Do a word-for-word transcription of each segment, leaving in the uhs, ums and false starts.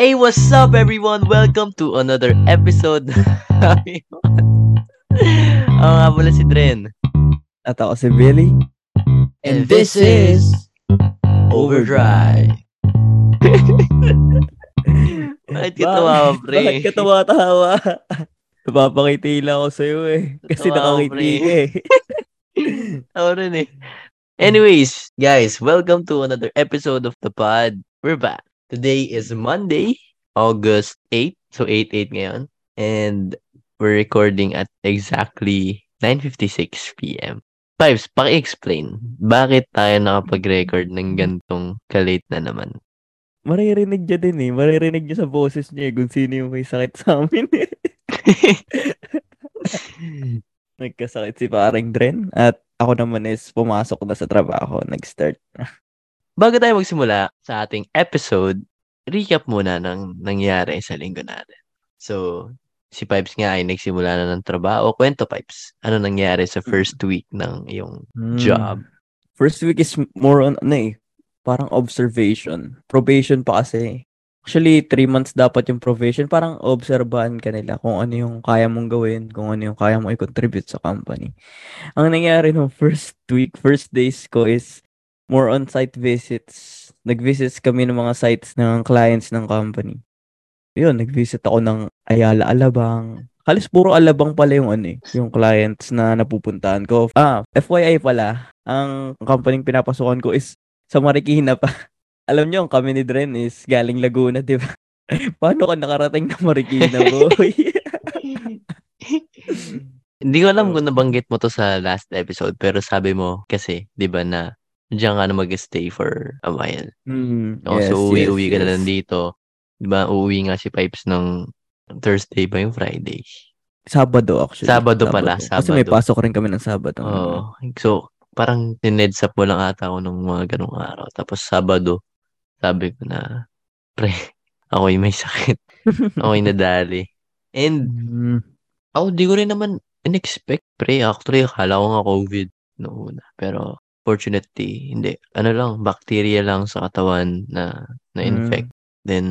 Hey, what's up everyone? Welcome to another episode. Ako nga pala si Dren. At ako si Billy. And this is Overdrive. Bakit ka tawa, pre? Bakit ka tawa-tawa? Napapangiti lang ako sa'yo eh. Kasi nakangiti ka eh. Ako rin eh. Anyways, guys, welcome to another episode of the pod. We're back. Today is Monday, August eighth. So, eight eight ngayon. And we're recording at exactly nine fifty-six p.m. Pipes, paki-explain. Bakit tayo nakapag-record ng gantong kalate na naman? Maririnig niya din eh. Maririnig niya sa boses niya eh. Kung sino yung may sakit sa amin eh. Nagkasakit si paring Dren. At ako naman is pumasok na sa trabaho. Nag-start na. Bago tayo magsimula sa ating episode, recap muna ng nangyari sa linggo natin. So, si Pipes nga ay nagsimula na ng trabaho. Kwento, Pipes. Ano nangyari sa first week ng iyong hmm. job? First week is more on, ano eh, parang observation. Probation pa kasi. Actually, three months dapat yung probation. Parang obserbahan ka nila kung ano yung kaya mong gawin, kung ano yung kaya mong i-contribute sa company. Ang nangyari ng first week, first days ko is more on-site visits. Nag-visits kami ng mga sites ng clients ng company. Yun, nag-visit ako ng Ayala, Alabang. Halos puro Alabang pala yung ano eh, yung clients na napupuntahan ko. Ah, F Y I pala, ang company pinapasukan ko is sa Marikina pa. Alam nyo, kami ni Dren is galing Laguna, di ba? Paano ka nakarating ng Marikina, boy? Hindi ko alam kung nabanggit mo to sa last episode, pero sabi mo kasi, di ba na, diyan ka na mag-stay for a while. Mm, oh, yes, so, uwi-uwi yes, ka yes. na lang dito. Diba, uuwi nga si Pipes ng Thursday ba yung Friday? Sabado, actually. Sabado, Sabado. pala, Sabado. Kasi may pasok rin kami ng Sabado. Oh, so, parang tinedsup mo lang ata ako nung mga ganung araw. Tapos Sabado, sabi ko na, pre, ako'y may sakit. Ako'y nadali. And, mm. ako, di ko rin naman in-expect, pre. Actually, akala ko nga COVID noong una. Pero, fortunately, hindi. Ano lang, bacteria lang sa katawan na na-infect. Mm. Then,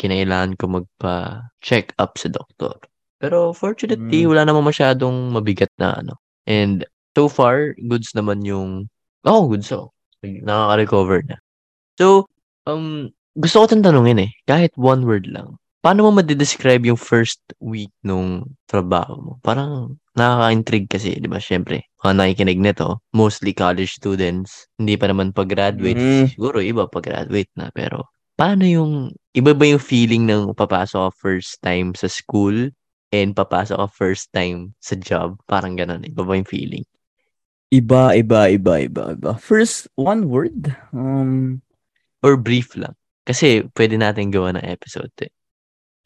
kinailangan ko magpa-check up sa doktor. Pero fortunately, mm. wala namang masyadong mabigat na ano. And so far, goods naman yung... Oh, goods ako. Nakaka-recover na. So, um, gusto ko itong tanungin eh. Kahit one word lang. Paano mo madidescribe yung first week nung trabaho mo? Parang nakaka-intrigue kasi, di ba? Siyempre, mga nakikinig nito, mostly college students, hindi pa naman pag-graduate. Mm. Siguro, iba pag-graduate na. Pero, paano yung, iba ba yung feeling ng papasok ka first time sa school and papasok ka first time sa job? Parang ganun. Iba ba yung feeling? Iba, iba, iba, iba, iba. First, one word? Um, Or brief lang. Kasi, pwede natin gawa ng episode eh.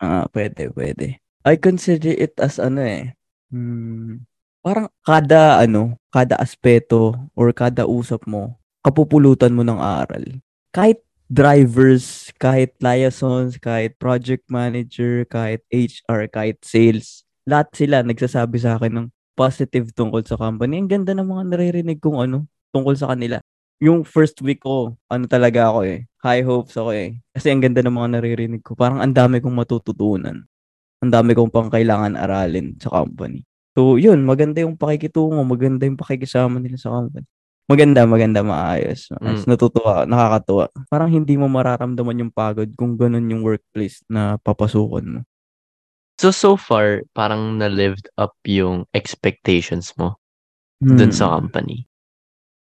Ah, pwede, pwede. I consider it as ano eh. Hmm, parang kada ano, kada aspeto or kada usap mo, kapupulutan mo ng aral. Kahit drivers, kahit liaisons, kahit project manager, kahit H R, kahit sales, lahat sila nagsasabi sa akin ng positive tungkol sa company. Ang ganda ng mga naririnig kong ano, tungkol sa kanila. Yung first week ko, ano talaga ako eh. High hopes ako eh. Kasi ang ganda ng mga naririnig ko. Parang ang dami kong matututunan. Ang dami kong pang kailangan aralin sa company. So, yun. Maganda yung pakikitungo. Maganda yung pakikisama nila sa company. Maganda, maganda, maayos. Mm. Natutuwa, nakakatuwa. Parang hindi mo mararamdaman yung pagod kung ganun yung workplace na papasukan mo. So, so far, parang na-lived up yung expectations mo mm. dun sa company.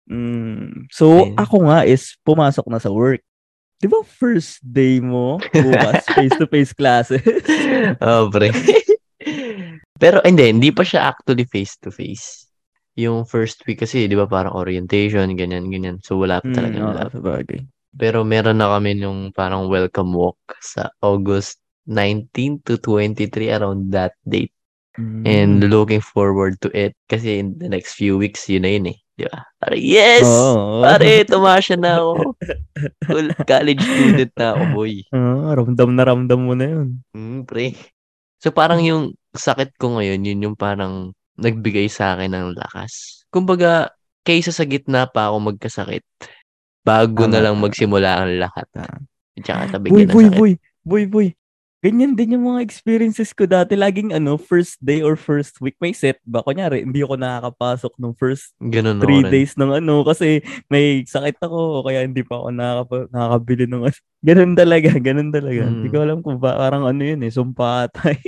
Mm. So, And... ako nga is pumasok na sa work. Di ba first day mo bukas face-to-face classes? Oh, pre. Pero hindi, hindi pa siya actually face-to-face. Yung first week kasi, di ba parang orientation, ganyan-ganyan. So, wala pa talaga. Mm, wala. Wala. Pero meron na kami yung parang welcome walk sa August nineteenth to twenty-three, around that date. Mm. And looking forward to it kasi in the next few weeks, yun na yun eh. Di ba? Pare, yes! Oh. Pare, tumasya na ako. College student na ako, boy. Oh, ramdam na ramdam mo na yun. Mm, pre. So, parang yung sakit ko ngayon, yun yung parang nagbigay sa akin ng lakas. Kumbaga, kaysa sa gitna pa ako magkasakit, bago ah, na lang magsimula ang lahat. Tsaka tabigyan ng sakit. Boy, boy, boy. boy, boy, ganyan din yung mga experiences ko dati. Laging ano, first day or first week may setback. Kunyari, hindi ako nakakapasok ng first ganun three rin. Days ng ano kasi may sakit ako o kaya hindi pa ako nakaka- nakakabili ng ano. Ganun talaga, ganun talaga. Hindi hmm. ko alam kung ba, parang ano yun eh, sumpa atay.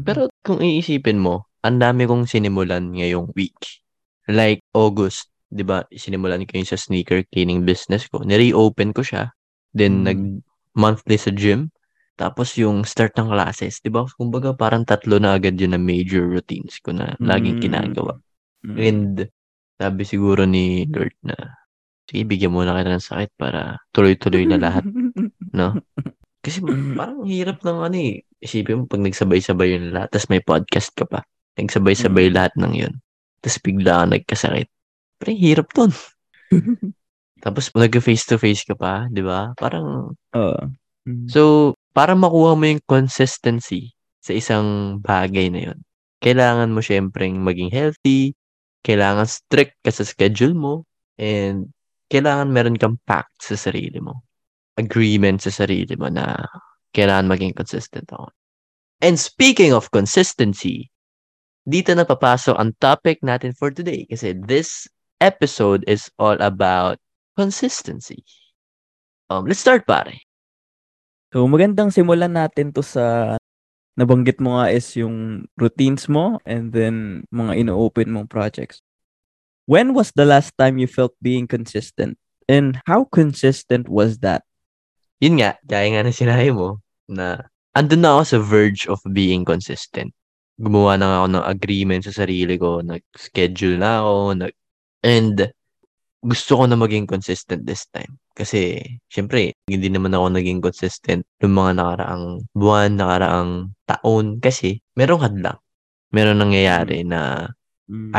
Pero kung iisipin mo, ang dami kong sinimulan ngayong week. Like August, di ba, sinimulan ko yung sa sneaker cleaning business ko. Nire-open ko siya. Then, hmm. nag-monthly sa gym. Tapos yung start ng classes, di ba? Kumbaga parang tatlo na agad yun na major routines ko na laging ginagawa. Mm. And sabi siguro ni Lord na, sige, bigyan mo na kita ng sakit para tuloy-tuloy na lahat. No? Kasi parang hirap ng ano eh. Isipin mo pag nagsabay-sabay yun lahat, tapos may podcast ka pa. Nagsabay-sabay mm. lahat ng yun. Tapos bigla ka nagkasakit. Pero hirap ton. Tapos nag-face-to-face ka pa, di ba? Parang... Uh, mm. So... Para makuha mo yung consistency sa isang bagay na yun, kailangan mo syempreng maging healthy, kailangan strict ka sa schedule mo, and kailangan meron kang pact sa sarili mo. Agreement sa sarili mo na kailangan maging consistent ako. And speaking of consistency, dito na papasok ang topic natin for today kasi this episode is all about consistency. Um, let's start, pare. So, magandang simulan natin to sa nabanggit mo nga is yung routines mo and then mga ino-open mong projects. When was the last time you felt being consistent? And how consistent was that? Yun nga, kaya nga na sinabi mo na andun na ako sa verge of being consistent. Gumawa na nga ako ng agreement sa sarili ko, nag-schedule na ako, nag- and gusto ko na maging consistent this time. Kasi, syempre, hindi naman ako naging consistent ng mga nakaraang buwan, nakaraang taon. Kasi, merong hadlang. Merong nangyayari na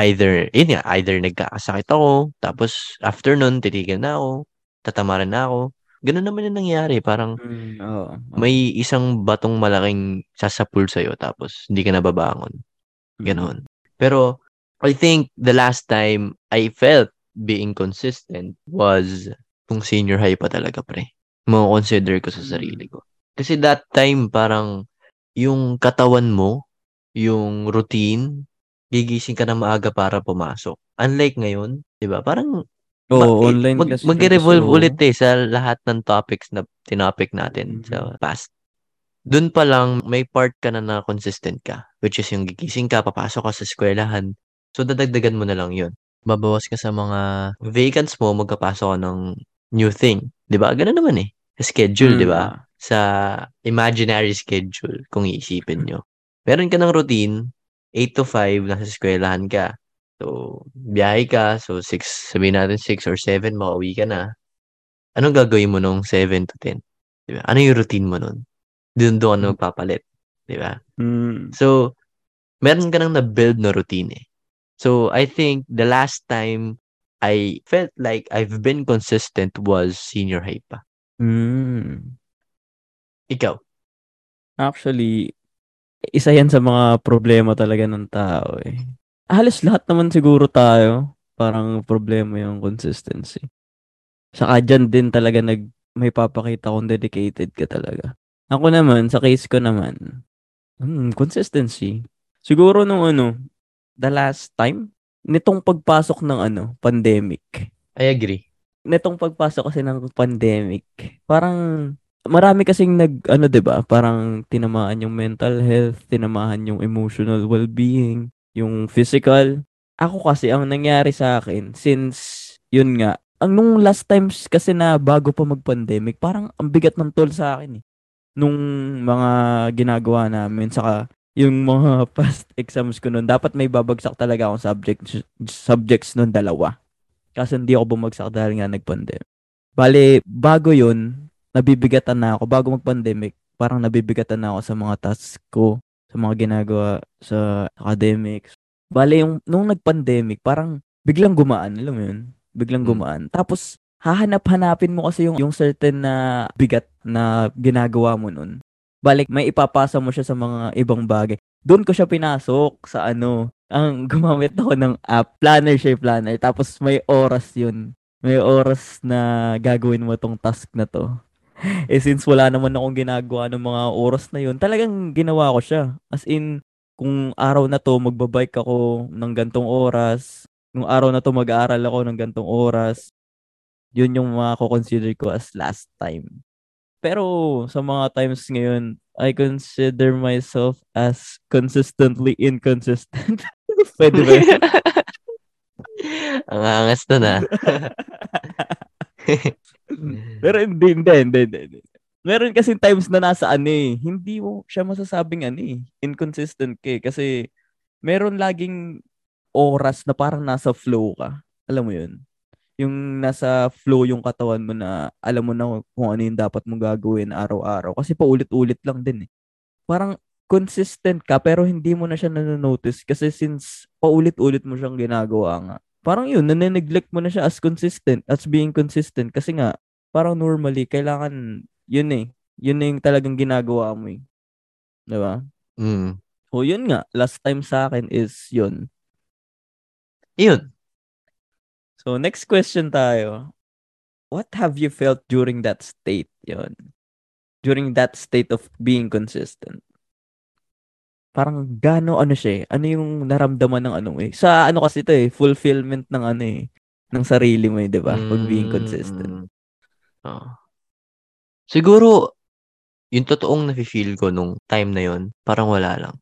either, yun nga, either nagkakasakit ako, tapos after nun, titigan na ako, tatamaran na ako. Ganun naman yung nangyayari. Parang mm, oh, oh. may isang batong malaking sasapul sa'yo, tapos hindi ka nababangon. Ganun. Pero, I think the last time I felt being consistent was... kung senior high pa talaga, pre. Makonsider ko sa sarili ko. Kasi that time, parang, yung katawan mo, yung routine, gigising ka na maaga para pumasok. Unlike ngayon, di ba? Parang, oh, ma- online mag- kasi mag-revolve so... ulit eh sa lahat ng topics na tinopic natin mm-hmm. sa past. Dun pa lang, may part ka na na consistent ka, which is yung gigising ka, papasok ka sa eskwelahan. So, dadagdagan mo na lang yun. Babawas ka sa mga vacants mo, magkapasok ka ng new thing. Diba? Ganun naman eh. Schedule, mm. diba? Sa imaginary schedule, kung iisipin nyo. Meron ka ng routine, eight to five, nasa eskwelahan ka. So, biyahe ka. So, six, sabihin natin six or seven, makauwi ka na. Anong gagawin mo nung seven to ten? Diba? Ano yung routine mo nun? Doon doon ano magpapalit. Diba? Mm. So, meron ka nang na-build na routine eh. So, I think the last time I felt like I've been consistent was senior high pa. Mm. Ikaw? Actually, isa yan sa mga problema talaga ng tao eh. Halos lahat naman siguro tayo, parang problema yung consistency. Saka dyan din talaga nag, may papakita kung dedicated ka talaga. Ako naman, sa case ko naman, hmm, consistency. Siguro nung ano, the last time, nitong pagpasok ng ano, pandemic. I agree. Nitong pagpasok kasi ng pandemic, parang marami kasing nag, ano diba, parang tinamaan yung mental health, tinamaan yung emotional well-being, yung physical. Ako kasi, ang nangyari sa akin, since, yun nga, ang nung last times kasi na bago pa mag-pandemic, parang ang bigat ng toll sa akin eh. Nung mga ginagawa namin, saka, yung mga past exams ko noon, dapat may babagsak talaga akong subject, subjects noon dalawa. Kasi hindi ako bumagsak dahil nga nag-pandemic. Bale, bago yun, nabibigatan na ako. Bago mag-pandemic, parang nabibigatan na ako sa mga tasks ko, sa mga ginagawa sa academics. Bale, yung, nung nag-pandemic, parang biglang gumaan. Alam mo yun? Biglang gumaan. Hmm. Tapos, hahanap-hanapin mo kasi yung, yung certain na bigat na ginagawa mo noon. Balik, may ipapasa mo siya sa mga ibang bagay. Doon ko siya pinasok sa ano, ang gumamit ako ng app, planner siya planner. Tapos may oras yun. May oras na gagawin mo tong task na to. Eh since wala naman akong ginagawa ng mga oras na yun, talagang ginawa ko siya. As in, kung araw na to magbabike ako ng gantong oras, kung araw na to mag-aaral ako ng gantong oras, yun yung mga ko-consider ko as last time. Pero sa mga times ngayon, I consider myself as consistently inconsistent. Pwede ba? Ang angas na na. Pero hindi, hindi, hindi, hindi. Meron kasi times na nasa ano eh, hindi mo siya masasabing ano eh, inconsistent ka eh. Kasi meron laging oras na parang nasa flow ka. Alam mo yun? Yung nasa flow yung katawan mo na alam mo na kung ano yung dapat mong gagawin araw-araw. Kasi paulit-ulit lang din eh. Parang consistent ka pero hindi mo na siya nanonotice kasi since paulit-ulit mo siyang ginagawa nga. Parang yun, nane-neglect mo na siya as consistent, as being consistent. Kasi nga, parang normally, kailangan yun eh. Yun na yung talagang ginagawa mo eh. Diba? Mm. O yun nga, last time sa akin is yun. Yun. So, next question tayo. What have you felt during that state? Yun. During that state of being consistent. Parang gano ano siya eh. Ano yung naramdaman ng ano eh. Sa ano kasi ito eh, fulfillment ng ano eh. Ng sarili mo eh, di ba? Pag being consistent. Mm. Oh. Siguro, yung totoong nafe-feel ko nung time na yun, parang wala lang.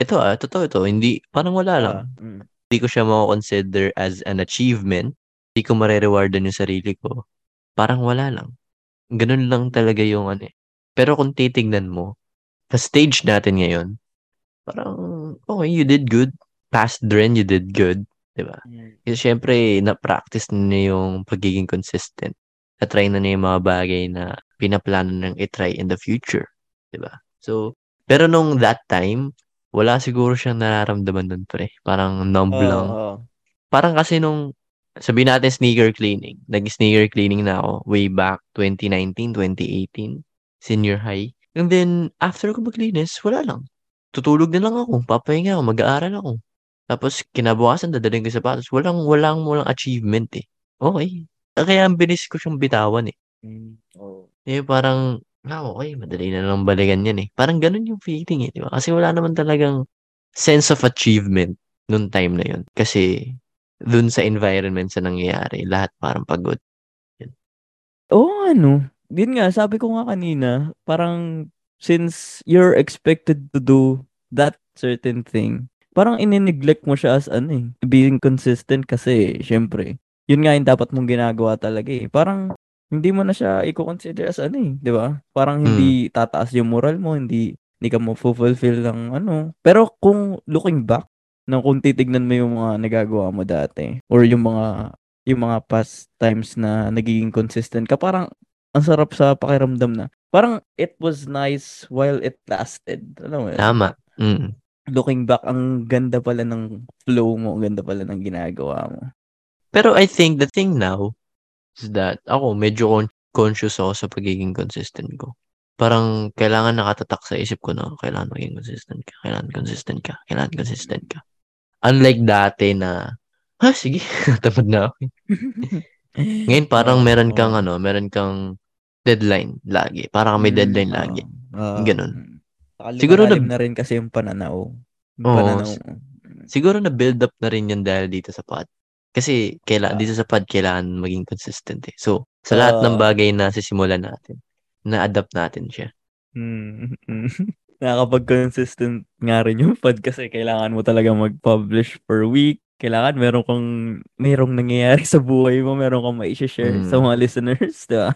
Ito ah, totoo ito. Hindi, parang wala lang. Uh, mm. Hindi ko siya ma-consider as an achievement. Hindi ko marerewardan yung sarili ko. Parang wala lang. Ganun lang talaga yung ano eh. Pero kung titignan mo, sa stage natin ngayon, parang, okay, you did good. Past Dren, you did good. Diba? Kasi syempre, na-practice na niya yung pagiging consistent. Na-try na niya yung mga bagay na pinaplano nang itry in the future. Diba? So, pero nung that time, wala siguro siyang nararamdaman doon pre. Parang numb oh, lang. Oh. Parang kasi nung, sabihin natin sneaker cleaning. Nag-sneaker cleaning na ako way back twenty nineteen, twenty eighteen. Senior high. And then, after ko maglinis, wala lang. Tutulog na lang ako. Papahinga ako. Mag-aaral ako. Tapos, kinabukasan, dadaling ko sapatos. Walang, walang, walang achievement eh. Okay. Kaya ang bilis ko siyang bitawan eh. Mm, oh. Eh, parang, ah, okay, madali na lang balikan yan eh. Parang ganun yung feeling eh, di ba? Kasi wala naman talagang sense of achievement nung time na yun. Kasi dun sa environment sa nangyayari, lahat parang pagod. Oo, oh, ano. Yun nga, sabi ko nga kanina, parang since you're expected to do that certain thing, parang inineglect mo siya as ano eh, being consistent kasi, syempre, yun nga yung dapat mong ginagawa talaga eh. Parang, hindi mo na siya i-consider as ano eh, di ba? Parang hindi tataas yung moral mo, hindi, hindi ka mo fulfill ng ano. Pero kung looking back, na kung titignan mo yung mga nagagawa mo dati, or yung mga, yung mga past times na nagiging consistent ka, parang ang sarap sa pakiramdam na. Parang it was nice while it lasted. Alam mo yun? Tama. Mm. Looking back, ang ganda pala ng flow mo, ang ganda pala ng ginagawa mo. Pero I think the thing now, that ako medyo con- conscious ako sa pagiging consistent ko. Parang kailangan nakatatak sa isip ko na kailangan maging consistent ka, kailangan consistent ka, kailangan consistent ka. Unlike dati na, ha, sige, tamad na ako. Ngayon parang meron kang ano, meron kang deadline lagi. Parang may deadline uh, lagi. Uh, Ganun. Siguro na, na rin kasi yung pananaw. Yung oh, pananaw. Siguro na build up na rin yan dahil dito sa pod. Kasi kaila, dito sa pod, kailangan maging consistent eh. So, sa uh, lahat ng bagay na sisimulan natin, na-adapt natin siya. Mm-hmm. Nakakapag-consistent nga rin yung pod kasi kailangan mo talaga mag-publish per week. Kailangan meron kang, merong nangyayari sa buhay mo, meron kang mai-share mm. sa mga listeners. Diba?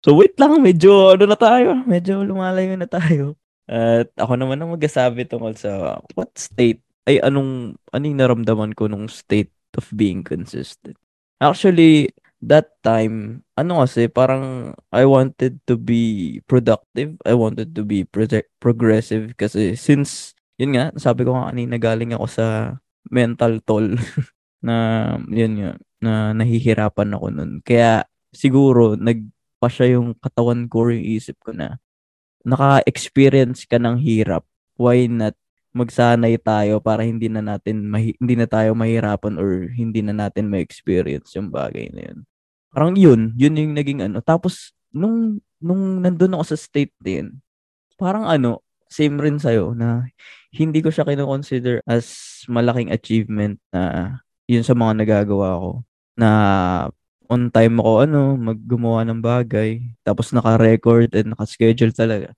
So, wait lang. Medyo, ano na tayo? Medyo lumalayo na tayo. At ako naman ang magsasabi tungkol sa what state? Ay, anong, anong naramdaman ko nung state of being consistent. Actually, that time, ano kasi, parang I wanted to be productive. I wanted to be pro- progressive kasi since, yun nga, sabi ko nga kanina, galing ako sa mental toll na, yun nga, na nahihirapan ako nun. Kaya, siguro, nagpa siya yung katawan ko, yung isip ko na, naka-experience ka ng hirap. Why not magsanay tayo para hindi na natin mahi- hindi na tayo mahirapan or hindi na natin ma-experience yung bagay na yun. Parang yun, yun yung naging ano. Tapos nung nung nandun ako sa state din, parang ano, same rin sa'yo na hindi ko siya kinoconsider as malaking achievement na yun sa mga nagagawa ko. Na on time ako, ano, maggumawa ng bagay. Tapos naka-record and naka-schedule talaga.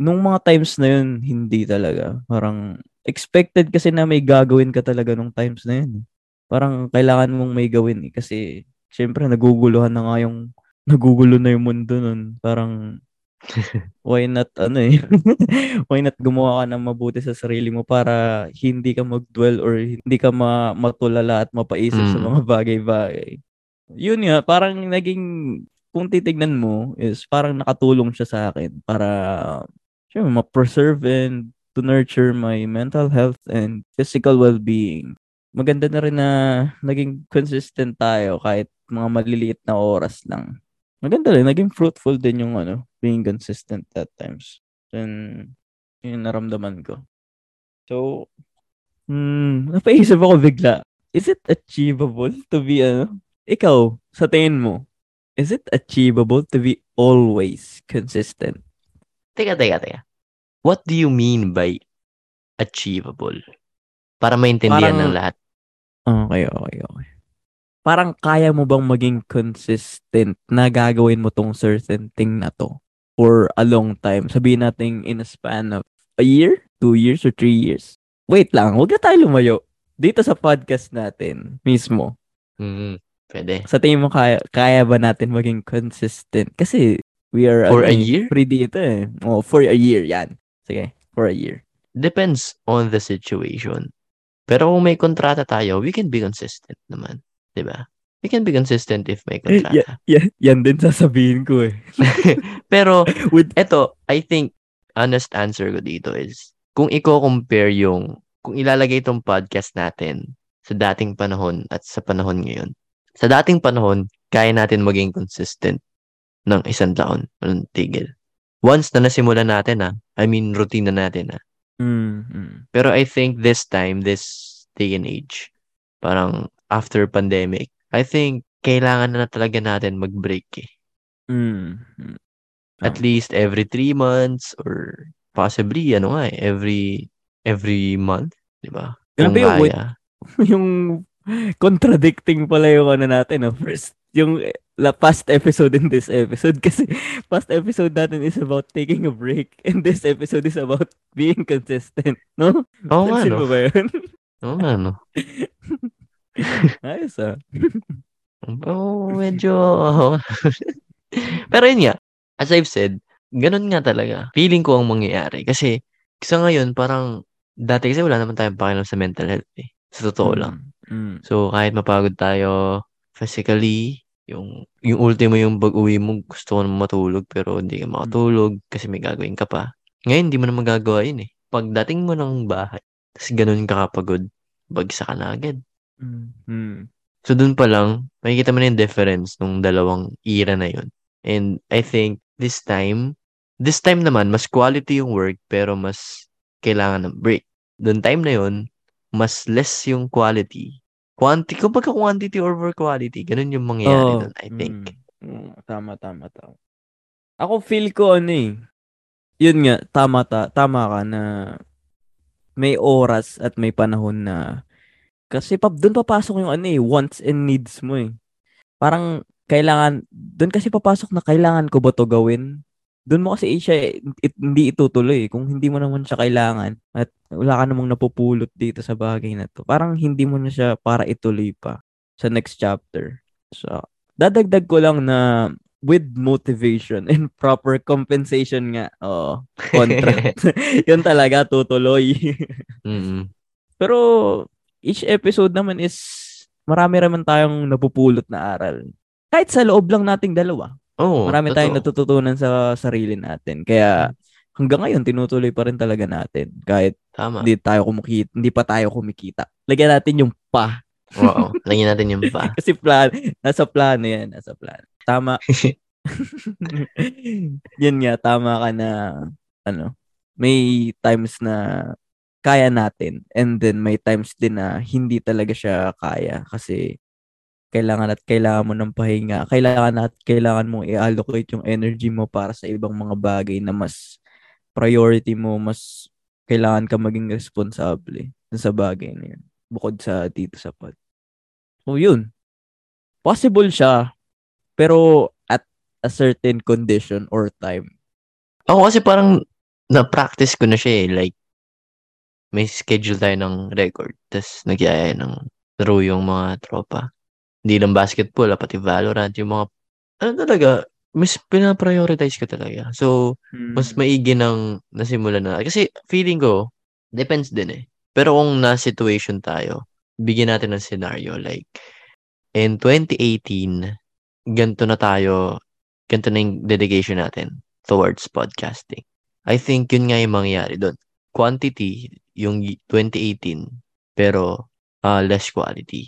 Nung mga times na yun, hindi talaga. Parang expected kasi na may gagawin ka talaga nung times na yun. Parang kailangan mong may gawin eh. Kasi syempre naguguluhan na nga yung, nagugulo na yung mundo nun. Parang why not ano eh why not gumawa ka ng mabuti sa sarili mo para hindi ka mag-dwell or hindi ka ma- matulala at mapaisip mm. sa mga bagay-bagay. Yun nga, parang naging, kung titignan mo is parang nakatulong siya sa akin para syempre ma-preserve and to nurture my mental health and physical well-being. Maganda na rin na naging consistent tayo kahit mga maliliit na oras lang. Maganda rin, naging fruitful din yung ano, being consistent at times. Then, yun naramdaman ko. So, hmm, napaisip ako bigla. Is it achievable to be, ano? Ikaw, sa tingin mo, is it achievable to be always consistent? Teka, teka, teka. What do you mean by achievable? Para maintindihan Parang, ng lahat. Okay, okay, okay. Parang kaya mo bang maging consistent na gagawin mo tong certain thing na to for a long time? Sabihin natin in a span of a year, two years, or three years. Wait lang, huwag na tayo lumayo. Dito sa podcast natin mismo. Mm, pwede. Sa tingin mo, kaya, kaya ba natin maging consistent? Kasi we are for a year? Free dito eh. Oh, for a year, yan. Sige, for a year. Depends on the situation. Pero kung may kontrata tayo, we can be consistent naman. Diba? We can be consistent if may kontrata. Y- y- yan din sasabihin ko eh. Pero, With... eto, I think, honest answer ko dito is, kung i-compare yung, kung ilalagay itong podcast natin sa dating panahon at sa panahon ngayon, sa dating panahon, kaya natin maging consistent ng isang taon, walang tigil. Once na nasimulan natin ah, I mean, routine na natin ah. Mm-hmm. Pero I think this time, this day and age, parang, after pandemic, I think kailangan na talaga natin mag-break eh. Mm. Um. At least every three months or possibly ano nga eh, every every month, 'di ba? Grabe yung wait, yung contradicting pala yung ano natin, no? First yung la past episode and this episode kasi past episode natin is about taking a break and this episode is about being consistent, no? Oo nga, no? Oo nga, no? Ayos ah. Oh, medyo... Pero yun nga, as I've said, ganun nga talaga. Feeling ko ang mangyayari. Kasi, sa ngayon, parang, dati kasi wala naman tayong pakialam sa mental health eh. Sa totoo mm, lang. Mm. So, kahit mapagod tayo physically, yung yung ultimo yung pag-uwi mo, gusto ko naman matulog, pero hindi ka makatulog kasi may gagawin ka pa. Ngayon, hindi mo naman gagawa yun eh. Pagdating mo ng bahay, kasi ganun ka kapagod, bagsak ka na agad. Mm-hmm. So dun pa lang makikita mo na yung difference nung dalawang era na yun. And I think this time This time naman mas quality yung work, pero mas kailangan ng break. Dun time na yun mas less yung quality quantity, kung pagka quantity over quality, ganun yung mangyayari oh, dun I think. mm, Tama tama tama Ako feel ko ano eh, yun nga, tama, ta, tama ka na may oras at may panahon na. Kasi pa, doon papasok yung ano eh, wants and needs mo eh. Parang kailangan, doon kasi papasok na kailangan ko ba to gawin? Doon mo kasi eh, siya, it, hindi itutuloy. Kung hindi mo naman siya kailangan at wala ka namang napupulot dito sa bagay na to, parang hindi mo na siya para ituloy pa sa next chapter. So, dadagdag ko lang na with motivation and proper compensation nga. Oo, contract. Yun talaga, tutuloy. Mm-hmm. Pero, each episode naman is marami naman tayong napupulot na aral. Kahit sa loob lang nating dalawa. Oh, marami totoo. Tayong natututunan sa sarili natin. Kaya hanggang ngayon tinutuloy pa rin talaga natin kahit Tama. Hindi tayo kumikita, hindi pa tayo kumikita. Lagyan natin yung pa. Oo, lagyan natin yung pa. Kasi plan, nasa plano 'yan, nasa plano. Tama. Yan nga, tama ka na ano. May times na kaya natin and then may times din na hindi talaga siya kaya kasi kailangan at kailangan mo ng pahinga, kailangan at kailangan mong i-allocate yung energy mo para sa ibang mga bagay na mas priority mo, mas kailangan ka maging responsable sa bagay na yun, bukod sa dito sa pod. So yun, possible siya, pero at a certain condition or time. Ako kasi parang na-practice ko na siya eh, like may schedule tayo ng record, tas nagyaya ng laro yung mga tropa. Hindi lang basketball, pati Valorant, yung mga, ano talaga, mas pinaprioritize ko talaga. So, hmm. mas maigi ng nasimulan na. Kasi feeling ko, depends din eh. Pero kung na-situation tayo, bigyan natin ng scenario. Like, in twenty eighteen, ganito na tayo, ganito na yung dedication natin towards podcasting. I think yun nga yung mangyayari doon. Quantity, yung twenty eighteen, pero uh, less quality.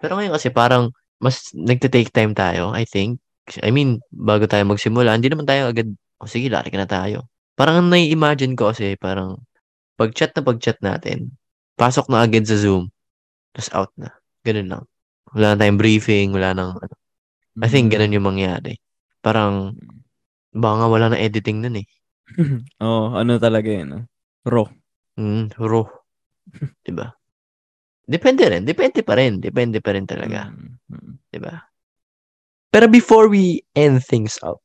Pero ngayon kasi parang mas nagte-take time tayo, I think. I mean, bago tayo magsimula, hindi naman tayo agad, oh sige, lari ka na tayo. Parang nai-imagine ko kasi, parang pag-chat na pag-chat natin, pasok na agad sa Zoom, tapos out na. Ganun lang. Wala na tayong briefing, wala nang, ano. I think ganun yung mangyari. Parang, baka wala na editing nun eh. Oo, oh, ano talaga yun, ah? Raw. Mm, raw. Diba? Depende rin. Depende pa rin. Depende pa rin talaga. Diba? Pero before we end things up,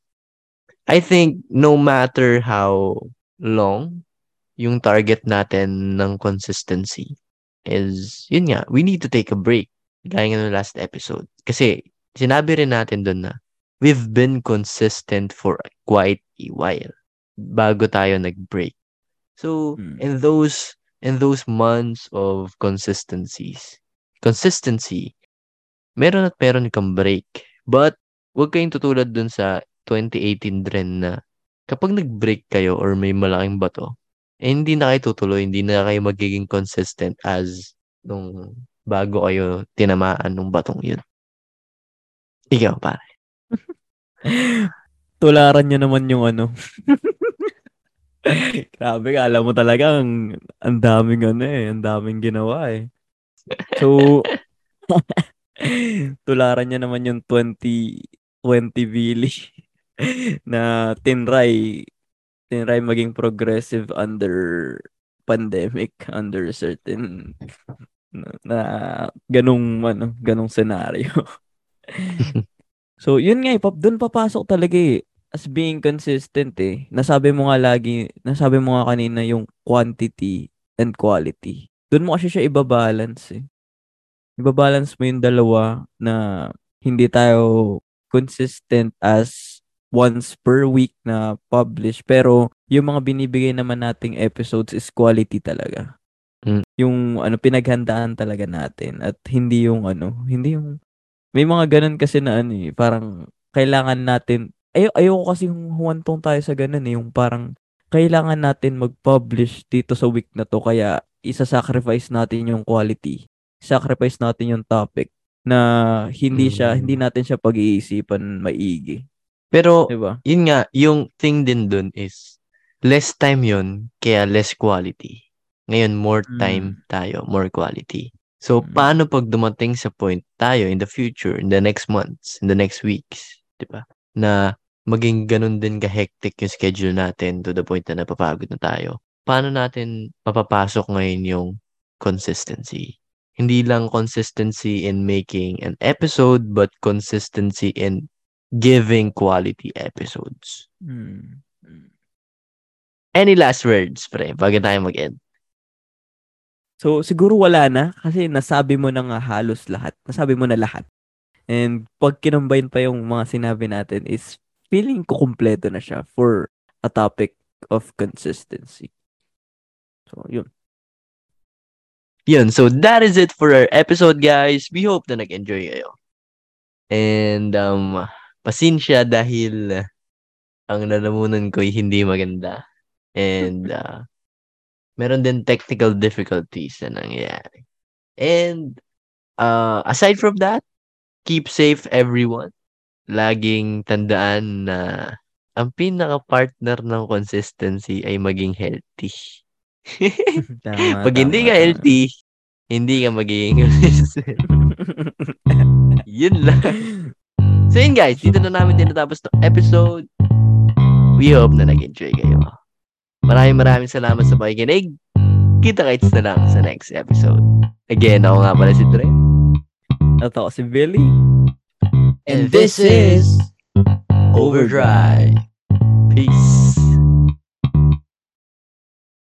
I think no matter how long yung target natin ng consistency is, yun nga, we need to take a break. Gaya nga ng last episode. Kasi, sinabi rin natin dun na we've been consistent for quite a while bago tayo nag-break. So, in those in those months of consistencies, consistency, meron at meron kang break. But, huwag kayong tutulad dun sa twenty eighteen trend na kapag nag-break kayo or may malaking bato, eh, hindi na kayo tutuloy, hindi na kayo magiging consistent as nung bago kayo tinamaan ng batong yun. Ikaw, pare. Tularan nyo naman yung ano. Grabe, alam mo talaga ang, ang daming ano eh, ang daming ginawa eh. So, tularan niya naman yung twenty twenty Billie na tinry, tinry maging progressive under pandemic, under certain na, na ganung ano, ganung scenario. So, yun nga, pap, dun papasok talaga eh. As being consistent eh, nasabi mo nga lagi, nasabi mo nga kanina yung quantity and quality. Doon mo kasi siya ibabalance eh. Ibabalance mo yung dalawa na hindi tayo consistent as once per week na publish. Pero yung mga binibigay naman nating episodes is quality talaga. Mm. Yung ano, pinaghandaan talaga natin. At hindi yung ano, hindi yung, may mga ganun kasi na ano eh, parang kailangan natin, Ay- ayoko kasi humantong tayo sa ganun eh, yung parang kailangan natin mag-publish dito sa week na to kaya isa-sacrifice natin yung quality, sacrifice natin yung topic na hindi siya, mm. hindi natin siya pag-iisipan maigi. Pero, diba? Yun nga, yung thing din dun is less time yun, kaya less quality. Ngayon, more time mm. tayo, more quality. So, mm. paano pag dumating sa point tayo in the future, in the next months, in the next weeks, diba? Na maging ganun din ka-hectic yung schedule natin to the point na napapagod na tayo. Paano natin mapapasok ngayon yung consistency? Hindi lang consistency in making an episode, but consistency in giving quality episodes. Hmm. Any last words, pre, bago tayo mag-end? So, siguro wala na kasi nasabi mo na nga halos lahat. Nasabi mo na lahat. And pag kinumbayin pa yung mga sinabi natin is feeling ko kumpleto na siya for a topic of consistency. So, yun. Yun. So, that is it for our episode, guys. We hope na nag-enjoy kayo. And, um, pasensya dahil ang lalamunan ko hindi maganda. And, uh, meron din technical difficulties na nangyayari. And, uh, aside from that, keep safe, everyone. Laging tandaan na ang pinaka-partner ng consistency ay maging healthy. Tama, Pag tama, hindi ka healthy, hindi ka magiging yun lang. So yun guys, dito na namin tinatapos to episode. We hope na nag-enjoy kayo. Maraming maraming salamat sa pakikinig. Kita-kits na lang sa next episode. Again, ako nga pala si Dre. At ako si Billy. And this is Overdrive. Peace.